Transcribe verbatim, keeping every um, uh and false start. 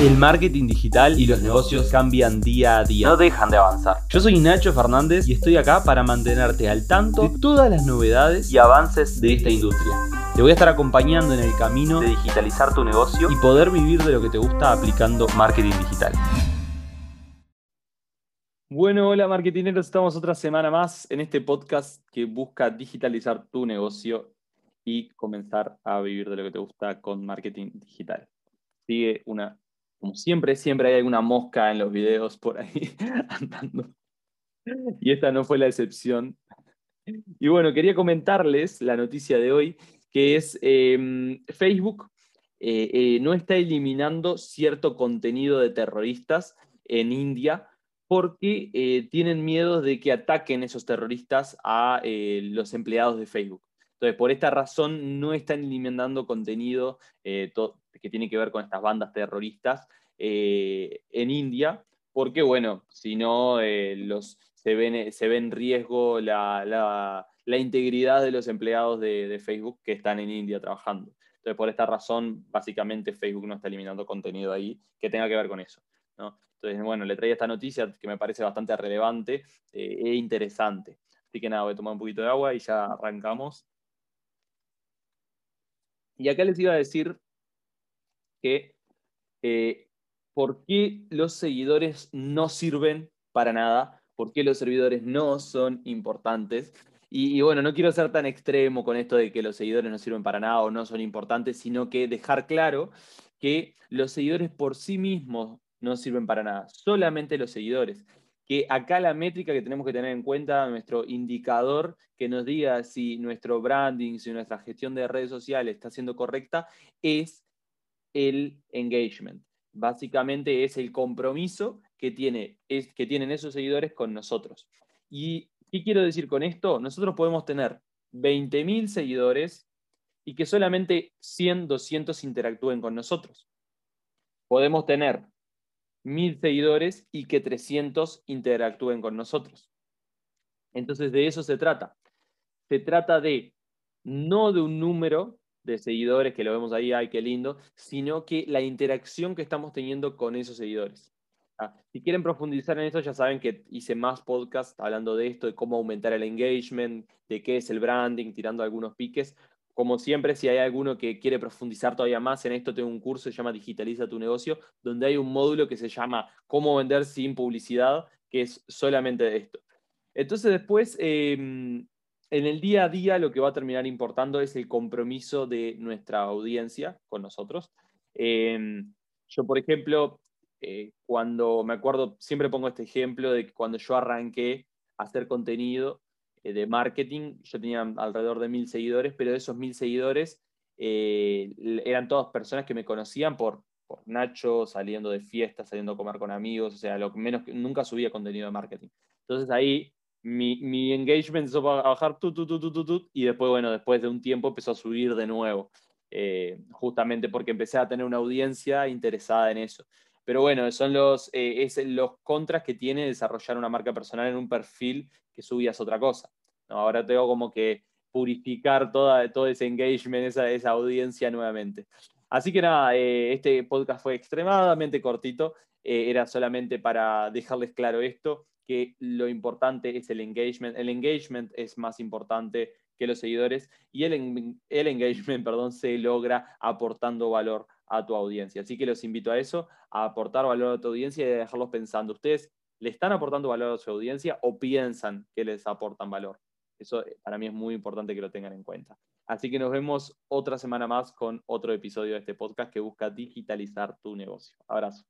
El marketing digital y los negocios cambian día a día. No dejan de avanzar. Yo soy Nacho Fernández y estoy acá para mantenerte al tanto de todas las novedades y avances de esta industria. Te voy a estar acompañando en el camino de digitalizar tu negocio y poder vivir de lo que te gusta aplicando marketing digital. Bueno, hola marketineros, estamos otra semana más en este podcast que busca digitalizar tu negocio y comenzar a vivir de lo que te gusta con marketing digital. Sigue una... Como siempre, siempre hay alguna mosca en los videos por ahí andando. Y esta no fue la excepción. Y bueno, quería comentarles la noticia de hoy, que es eh, Facebook eh, eh, no está eliminando cierto contenido de terroristas en India porque eh, tienen miedo de que ataquen esos terroristas a eh, los empleados de Facebook. Entonces, por esta razón no están eliminando contenido eh, to- que tiene que ver con estas bandas terroristas eh, en India, porque, bueno, si no, eh, los, se, ven, se ve en riesgo la, la, la integridad de los empleados de, de Facebook que están en India trabajando. Entonces, por esta razón, básicamente, Facebook no está eliminando contenido ahí que tenga que ver con eso, ¿no? Entonces, bueno, le traía esta noticia que me parece bastante relevante eh, e interesante. Así que nada, voy a tomar un poquito de agua y ya arrancamos. Y acá les iba a decir que eh, por qué los seguidores no sirven para nada, por qué los servidores no son importantes. Y, y bueno, no quiero ser tan extremo con esto de que los seguidores no sirven para nada o no son importantes, sino que dejar claro que los seguidores por sí mismos no sirven para nada, solamente los seguidores. Que acá la métrica que tenemos que tener en cuenta, nuestro indicador que nos diga si nuestro branding, si nuestra gestión de redes sociales está siendo correcta, es el engagement. Básicamente es el compromiso que, tiene, es, que tienen esos seguidores con nosotros. ¿Y qué quiero decir con esto? Nosotros podemos tener veinte mil seguidores y que solamente cien, doscientos interactúen con nosotros. Podemos tener mil seguidores y que trescientos interactúen con nosotros. Entonces, de eso se trata. Se trata de, no de un número de seguidores, que lo vemos ahí, ¡ay, qué lindo!, sino que la interacción que estamos teniendo con esos seguidores. Ah, si quieren profundizar en esto, ya saben que hice más podcasts hablando de esto, de cómo aumentar el engagement, de qué es el branding, tirando algunos piques. Como siempre, si hay alguno que quiere profundizar todavía más en esto, tengo un curso que se llama Digitaliza tu negocio, donde hay un módulo que se llama Cómo vender sin publicidad, que es solamente de esto. Entonces después, eh, en el día a día lo que va a terminar importando es el compromiso de nuestra audiencia con nosotros. Eh, yo, por ejemplo, eh, cuando me acuerdo, siempre pongo este ejemplo de que cuando yo arranqué a hacer contenido de marketing, yo tenía alrededor de mil seguidores, pero de esos mil seguidores eh, eran todas personas que me conocían por, por Nacho, saliendo de fiestas, saliendo a comer con amigos, o sea, lo menos, nunca subía contenido de marketing. Entonces ahí mi, mi engagement empezó a bajar tut, tut, tut, tut, tut, y después, bueno, después de un tiempo empezó a subir de nuevo, eh, justamente porque empecé a tener una audiencia interesada en eso. Pero bueno, son los, eh, es los contras que tiene desarrollar una marca personal en un perfil que subías otra cosa, ¿no? Ahora tengo como que purificar toda, todo ese engagement, esa, esa audiencia nuevamente. Así que nada, eh, este podcast fue extremadamente cortito, eh, era solamente para dejarles claro esto, que lo importante es el engagement. El engagement es más importante que los seguidores y el, en, el engagement perdón, se logra aportando valor a tu audiencia. Así que los invito a eso, a aportar valor a tu audiencia y a dejarlos pensando. ¿Ustedes le están aportando valor a su audiencia o piensan que les aportan valor? Eso para mí es muy importante que lo tengan en cuenta. Así que nos vemos otra semana más con otro episodio de este podcast que busca digitalizar tu negocio. Abrazo.